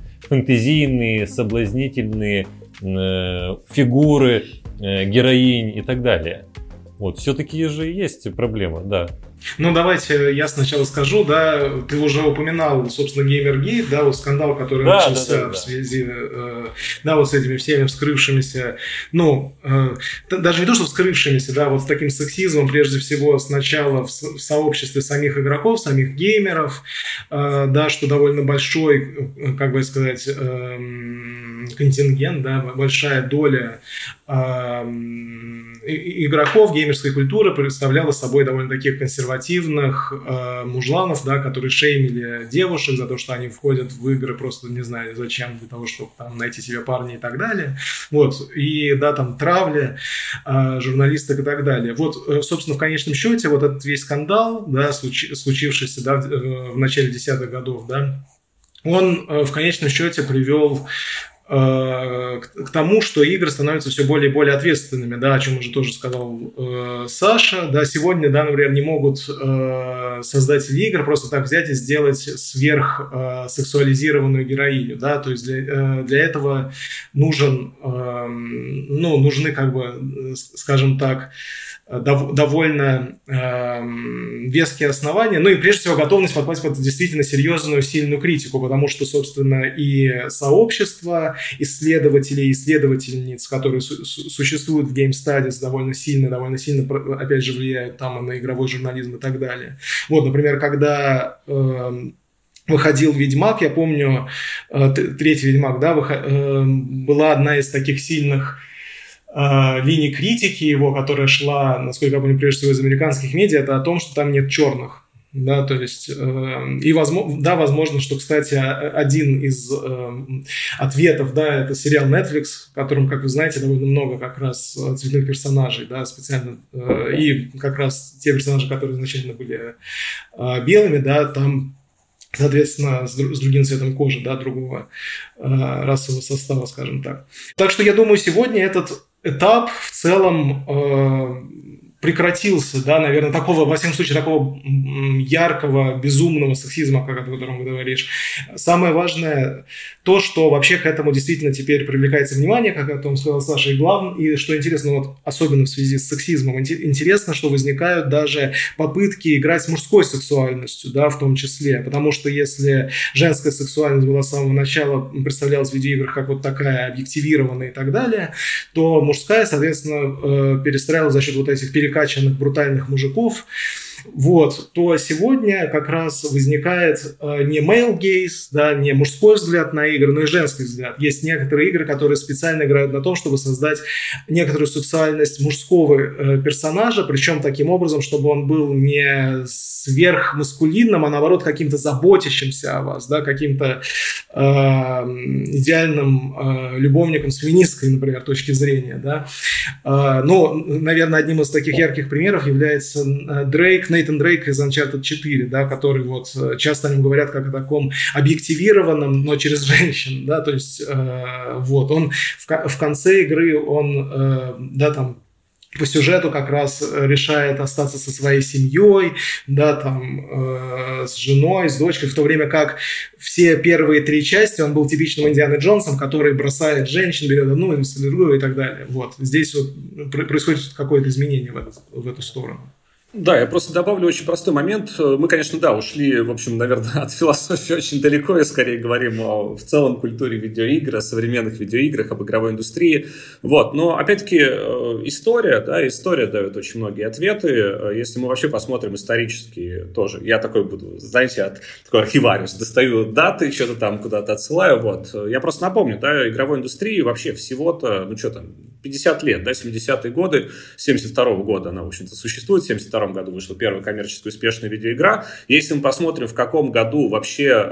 соблазнительные фигуры героинь и так далее. Вот, все-таки же есть проблема, да. Ну, давайте я сначала скажу, да, ты уже упоминал, собственно, Геймергейт, да, вот скандал, который начался в связи, да, вот с этими всеми вскрывшимися, ну, даже не то, что вскрывшимися, да, вот с таким сексизмом, прежде всего, сначала в сообществе самих игроков, самих геймеров, да, что довольно большой, как бы сказать, контингент, да, большая доля игроков геймерской культуры представляла собой довольно таких консервативных мужланов, да, которые шеймили девушек за то, что они входят в игры просто, не знаю, зачем, для того, чтобы там найти себе парня и так далее. Вот. И, да, там травли журналисток и так далее. Вот, собственно, в конечном счете, вот этот весь скандал, да, случившийся, да, в начале 10-х годов, да, он в конечном счете привел к тому, что игры становятся все более и более ответственными, да, о чем уже тоже сказал Саша, да, сегодня, да, например, не могут создатели игр просто так взять и сделать сверхсексуализированную героиню, да, то есть для этого нужны, как бы, скажем так, довольно веские основания, ну и прежде всего готовность подпасть под действительно серьезную, сильную критику, потому что, собственно, и сообщество исследователей, исследовательниц, которые существуют в game studies, довольно сильно, опять же, влияют там на игровой журнализм и так далее. Вот, например, когда выходил «Ведьмак», я помню, третий «Ведьмак», да, была одна из таких сильных линии критики его, которая шла, насколько я помню, прежде всего из американских медиа, это о том, что там нет черных. Да, то есть, и возможно, да, возможно, что, кстати, один из ответов, да, это сериал Netflix, в котором, как вы знаете, довольно много как раз цветных персонажей, да, специально, и как раз те персонажи, которые изначально были белыми, да, там, соответственно, с другим цветом кожи, да, другого расового состава, скажем так. Так что, я думаю, сегодня этот этап в целом... прекратился, да, наверное, такого, во всяком случае, такого яркого, безумного сексизма, о котором ты говоришь. Самое важное то, что вообще к этому действительно теперь привлекается внимание, как о том сказал Саша, и главное, и что интересно, вот, особенно в связи с сексизмом, интересно, что возникают даже попытки играть с мужской сексуальностью, да, в том числе, потому что если женская сексуальность была с самого начала, представлялась в видеоиграх как вот такая объективированная и так далее, то мужская, соответственно, перестраивалась за счет вот этих перекрытий, качанных брутальных мужиков, вот, то сегодня как раз возникает не male gaze, да, не мужской взгляд на игры, но и женский взгляд. Есть некоторые игры, которые специально играют на том, чтобы создать некоторую сексуальность мужского персонажа, причем таким образом, чтобы он был не сверхмаскулинным, а наоборот каким-то заботящимся о вас, да, каким-то идеальным любовником с феминистской, например, точки зрения. Да. Но, наверное, одним из таких ярких примеров является Дрейк, Нейтан Дрейк из Uncharted 4, да, который вот часто о нем говорят как о таком объективированном, но через женщин, да, то есть вот, он в конце игры, он, да, там, по сюжету как раз решает остаться со своей семьей, да, там, с женой, с дочкой, в то время как все первые три части он был типичным Индианой Джонсом, который бросает женщин, берет одну, или другую и так далее. Вот, здесь вот происходит какое-то изменение в эту сторону. Да, я просто добавлю очень простой момент. Мы, конечно, да, ушли, в общем, наверное, от философии очень далеко и скорее говорим о в целом культуре видеоигр, о современных видеоиграх, об игровой индустрии. Вот. Но, опять-таки, история дает очень многие ответы. Если мы вообще посмотрим исторически тоже, я такой буду, знаете, такой архивариус, достаю даты, что-то там куда-то отсылаю. Вот. Я просто напомню, да, игровой индустрии вообще всего-то, 50 лет, да, 70-е годы, 72-го года она, в общем-то, существует, в 72-м году вышла первая коммерчески успешная видеоигра. Если мы посмотрим, в каком году вообще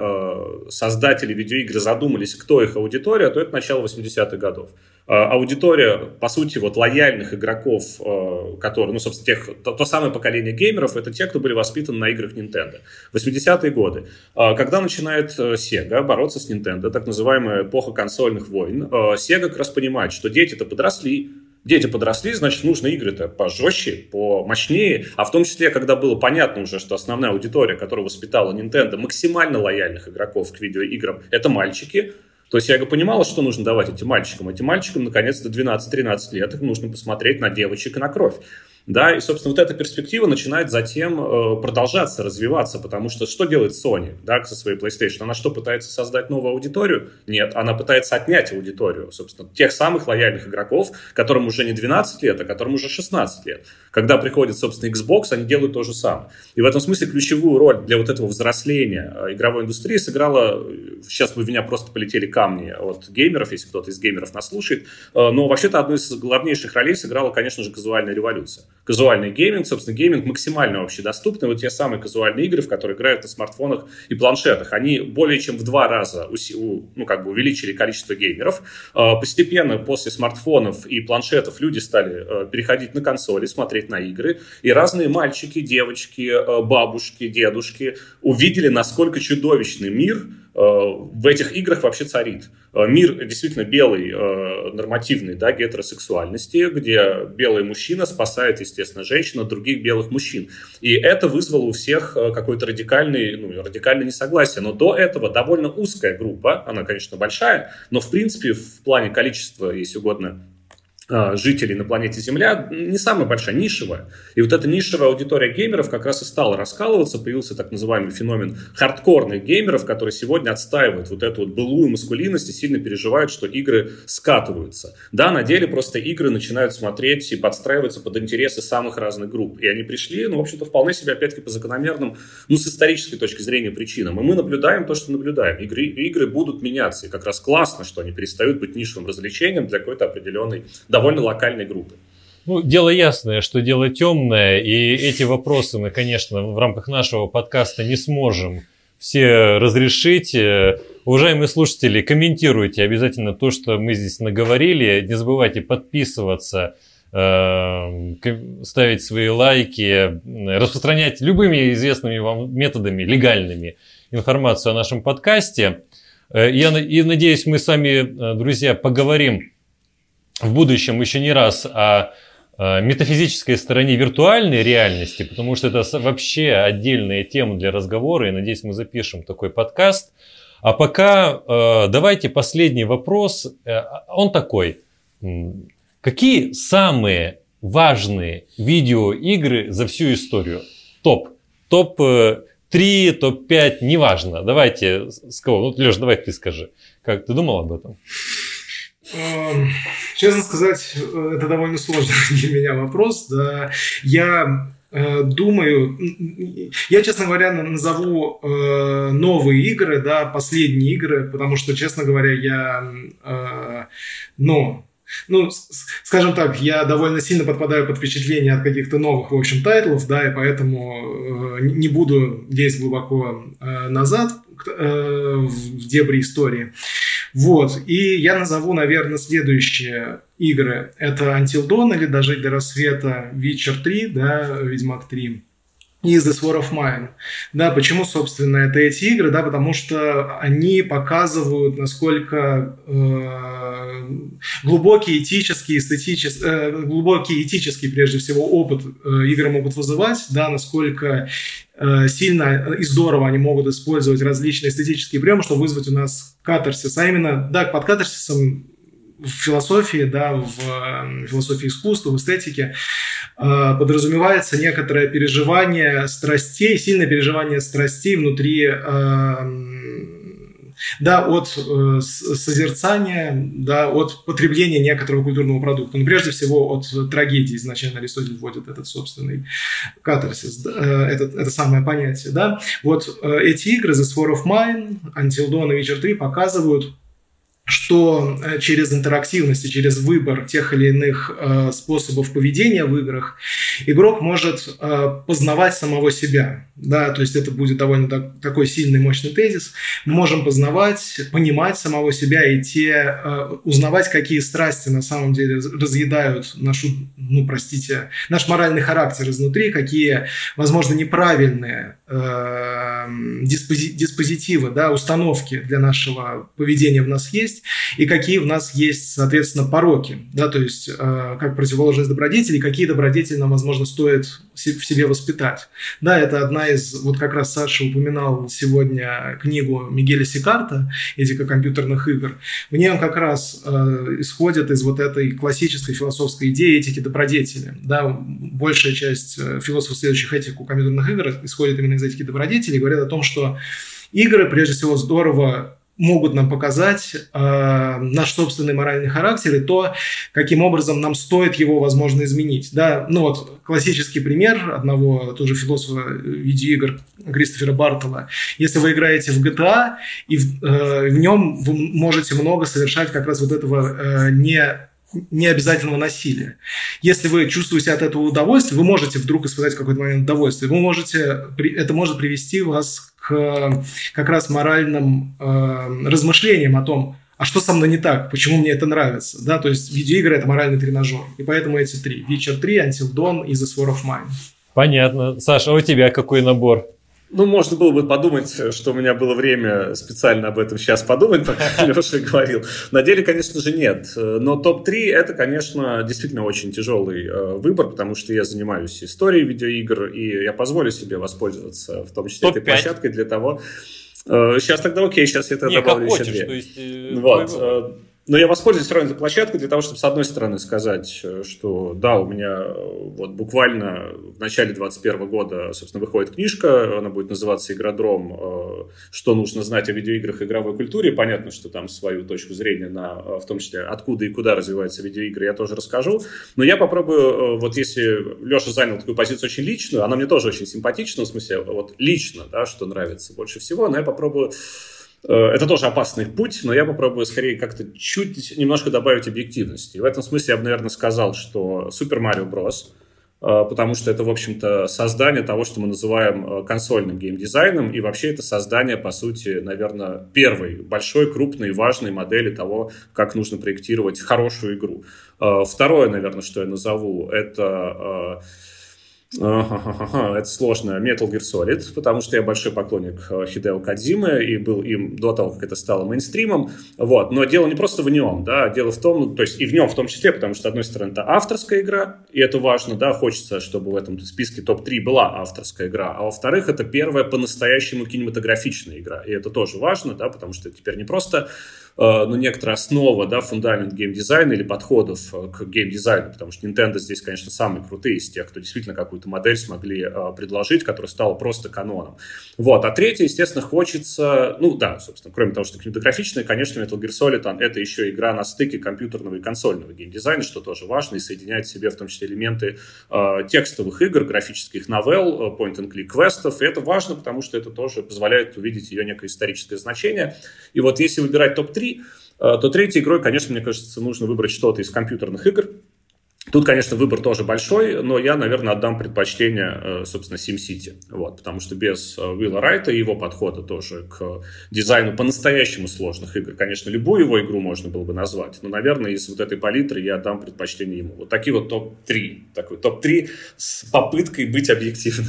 создатели видеоигр задумались, кто их аудитория, то это начало 80-х годов. Аудитория, по сути, вот лояльных игроков, которые, ну, собственно, то самое поколение геймеров, это те, кто были воспитаны на играх Nintendo. 80-е годы. Когда начинает Sega бороться с Nintendo, так называемая эпоха консольных войн, Sega как раз понимает, что дети-то подросли. Дети подросли, значит, нужно игры-то пожестче, помощнее. А в том числе, когда было понятно уже, что основная аудитория, которая воспитала Nintendo, максимально лояльных игроков к видеоиграм, это мальчики. То есть Sega понимала, что нужно давать этим мальчикам. Этим мальчикам, наконец-то, 12-13 лет, их нужно посмотреть на девочек и на кровь. Да, и, собственно, вот эта перспектива начинает затем продолжаться, развиваться, потому что что делает Sony, да, со своей PlayStation? Она что, пытается создать новую аудиторию? Нет, она пытается отнять аудиторию, собственно, тех самых лояльных игроков, которым уже не 12 лет, а которым уже 16 лет. Когда приходит, собственно, Xbox, они делают то же самое. И в этом смысле ключевую роль для вот этого взросления игровой индустрии сыграла, сейчас у меня просто полетели камни от геймеров, если кто-то из геймеров нас слушает, но вообще-то одну из главнейших ролей сыграла, конечно же, казуальная революция. Казуальный гейминг, собственно, гейминг максимально общедоступный. Вот те самые казуальные игры, в которые играют на смартфонах и планшетах, они более чем в 2 раза увеличили количество геймеров. Постепенно после смартфонов и планшетов люди стали переходить на консоли, смотреть на игры. И разные мальчики, девочки, бабушки, дедушки увидели, насколько чудовищный мир в этих играх вообще царит. Мир действительно белый, нормативный, да, гетеросексуальности, где белый мужчина спасает, естественно, женщин от других белых мужчин. И это вызвало у всех какое-то радикальное несогласие. Но до этого довольно узкая группа, она, конечно, большая, но, в принципе, в плане количества, если угодно, жителей на планете Земля не самая большая, нишевая. И вот эта нишевая аудитория геймеров как раз и стала раскалываться. Появился так называемый феномен хардкорных геймеров, которые сегодня отстаивают вот эту вот былую маскулинность и сильно переживают, что игры скатываются. Да, на деле просто игры начинают смотреть и подстраиваться под интересы самых разных групп. И они пришли, ну, в общем-то, вполне себе, опять-таки, по закономерным, ну, с исторической точки зрения причинам. И мы наблюдаем то, что наблюдаем. Игры будут меняться. И как раз классно, что они перестают быть нишевым развлечением для какой-то определенной довольно локальной группы. Ну, дело ясное, что дело темное, и эти вопросы мы, конечно, в рамках нашего подкаста не сможем все разрешить. Уважаемые слушатели, комментируйте обязательно то, что мы здесь наговорили. Не забывайте подписываться, ставить свои лайки, распространять любыми известными вам методами, легальными, информацию о нашем подкасте. И надеюсь, мы с вами, друзья, поговорим в будущем еще не раз о метафизической стороне виртуальной реальности, потому что это вообще отдельная тема для разговора, и надеюсь, мы запишем такой подкаст. А пока давайте последний вопрос, он такой: какие самые важные видеоигры за всю историю? Топ-3, топ-5, неважно. Давайте с кого? Ну, Леш, давай ты скажи. Как ты думал об этом? Честно сказать, это довольно сложный для меня вопрос. Да. Я думаю, я, честно говоря, назову новые игры, да, последние игры, потому что, честно говоря, я, ну, скажем так, я довольно сильно подпадаю под впечатление от каких-то новых, в общем, тайтлов, да, и поэтому не буду лезть глубоко назад в дебри истории. Вот, и я назову, наверное, следующие игры. Это Until Dawn или Дожить до рассвета, Witcher 3, да, Ведьмак 3 и This War of Mine. Да, почему, собственно, это эти игры? Да, потому что они показывают, насколько глубокий этический, прежде всего, опыт игры могут вызывать, да, насколько сильно и здорово они могут использовать различные эстетические приемы, чтобы вызвать у нас катарсис. А именно, да, под катарсисом в философии, да, в философии искусства, в эстетике подразумевается некоторое переживание страстей, сильное переживание страстей внутри, да, от созерцания, да, от потребления некоторого культурного продукта. Но прежде всего от трагедии. Изначально Аристотель вводит этот собственный катарсис, да, это самое понятие. Да. Вот эти игры, The Sword of Mine, Until Dawn и Witcher 3, показывают, что через интерактивность и через выбор тех или иных способов поведения в играх игрок может познавать самого себя. Да, то есть это будет довольно такой сильный, мощный тезис. Мы можем познавать, понимать самого себя и узнавать, какие страсти на самом деле разъедают наш моральный характер изнутри, какие, возможно, неправильные диспозитивы, да, установки для нашего поведения в нас есть, и какие в нас есть, соответственно, пороки, да, то есть как противоположность добродетелей, какие добродетели нам, возможно, стоит в себе воспитать. Да, это одна из, вот как раз Саша упоминал сегодня книгу Мигеля Сикарта «Этика компьютерных игр». В ней он как раз исходит из вот этой классической философской идеи этики добродетели. Да, большая часть философов, следующих этику компьютерных игр, исходит именно из этики добродетелей, говорят о том, что игры, прежде всего, здорово могут нам показать наш собственный моральный характер и то, каким образом нам стоит его, возможно, изменить. Да? Ну вот классический пример одного тоже философа видеоигр Кристофера Бартолла. Если вы играете в GTA, и в нем вы можете много совершать как раз вот этого необязательного насилия. Если вы чувствуете от этого удовольствие, вы можете вдруг испытать в какой-то момент удовольствие. Это может привести вас к как раз моральным размышлениям о том, а что со мной не так, почему мне это нравится. Да? То есть видеоигры – это моральный тренажер. И поэтому эти три. Witcher 3, Until Dawn и The Sword of Mine. Понятно. Саша, а у тебя какой набор? Ну, можно было бы подумать, что у меня было время специально об этом сейчас подумать, пока Леша говорил. На деле, конечно же, нет. Но топ-3 – это, конечно, действительно очень тяжелый выбор, потому что я занимаюсь историей видеоигр, и я позволю себе воспользоваться в том числе этой площадкой для того… Сейчас тогда окей, сейчас я это добавлю еще две. Вот. Но я воспользуюсь все равно этой площадкой для того, чтобы, с одной стороны, сказать, что да, у меня вот буквально в начале 2021 года, собственно, выходит книжка, она будет называться «Игродром. Что нужно знать о видеоиграх и игровой культуре». Понятно, что там свою точку зрения на, в том числе, откуда и куда развиваются видеоигры, я тоже расскажу. Но я попробую, вот если Леша занял такую позицию очень личную, она мне тоже очень симпатична, в смысле, вот лично, да, что нравится больше всего, но я попробую Это тоже опасный путь, но я попробую скорее как-то чуть немножко добавить объективности. И в этом смысле я бы, наверное, сказал, что Super Mario Bros., потому что это, в общем-то, создание того, что мы называем консольным геймдизайном, и вообще это создание, по сути, наверное, первой большой, крупной, важной модели того, как нужно проектировать хорошую игру. Второе, наверное, что я назову, это сложно. Metal Gear Solid, потому что я большой поклонник Хидео Кодзимы и был им до того, как это стало мейнстримом. Вот. Но дело не просто в нем, да, дело в том, ну, то есть и в нем в том числе, потому что, с одной стороны, это авторская игра, и это важно, да, хочется, чтобы в этом списке топ-3 была авторская игра, а во-вторых, это первая по-настоящему кинематографичная игра, и это тоже важно, да, потому что это теперь не просто... ну, некоторая основа, да, фундамент геймдизайна или подходов к геймдизайну, потому что Nintendo здесь, конечно, самые крутые из тех, кто действительно какую-то модель смогли предложить, которая стала просто каноном. Вот, а третье, естественно, хочется, ну, да, собственно, кроме того, что кинематографичная, конечно, Metal Gear Solid, это еще игра на стыке компьютерного и консольного геймдизайна, что тоже важно, и соединяет в себе, в том числе, элементы текстовых игр, графических новелл, point-and-click квестов, и это важно, потому что это тоже позволяет увидеть ее некое историческое значение. И вот если выбирать топ-3, то третьей игрой, конечно, мне кажется, нужно выбрать что-то из компьютерных игр. Тут, конечно, выбор тоже большой, но я, наверное, отдам предпочтение, собственно, SimCity. Вот, потому что без Уилла Райта и его подхода тоже к дизайну по-настоящему сложных игр, конечно, любую его игру можно было бы назвать, но, наверное, из вот этой палитры я отдам предпочтение ему. Вот такие вот топ-3. Такой топ-3 с попыткой быть объективным.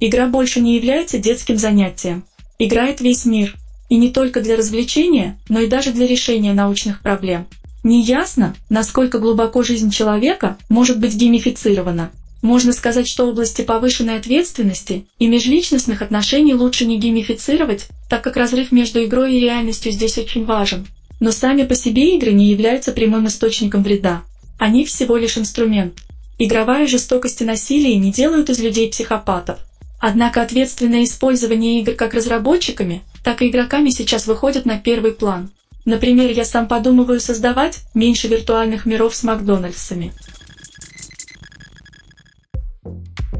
Игра больше не является детским занятием. Играет весь мир. И не только для развлечения, но и даже для решения научных проблем. Неясно, насколько глубоко жизнь человека может быть геймифицирована. Можно сказать, что области повышенной ответственности и межличностных отношений лучше не геймифицировать, так как разрыв между игрой и реальностью здесь очень важен. Но сами по себе игры не являются прямым источником вреда. Они всего лишь инструмент. Игровая жестокость и насилие не делают из людей психопатов. Однако ответственное использование игр как разработчиками, так и игроками сейчас выходят на первый план. Например, я сам подумываю создавать меньше виртуальных миров с Макдональдсами.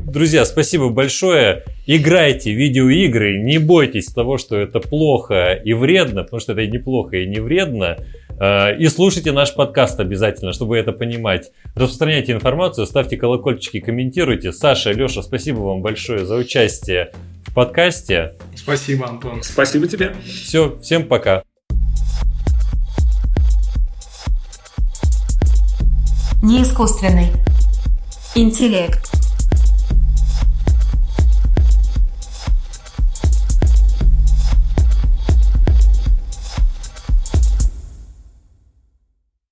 Друзья, спасибо большое. Играйте в видеоигры, не бойтесь того, что это плохо и вредно, потому что это и неплохо, и не вредно. И слушайте наш подкаст обязательно, чтобы это понимать. Распространяйте информацию, ставьте колокольчики, комментируйте. Саша, Леша, спасибо вам большое за участие в подкасте. Спасибо, Антон. Спасибо тебе. Все, всем пока. Неискусственный интеллект.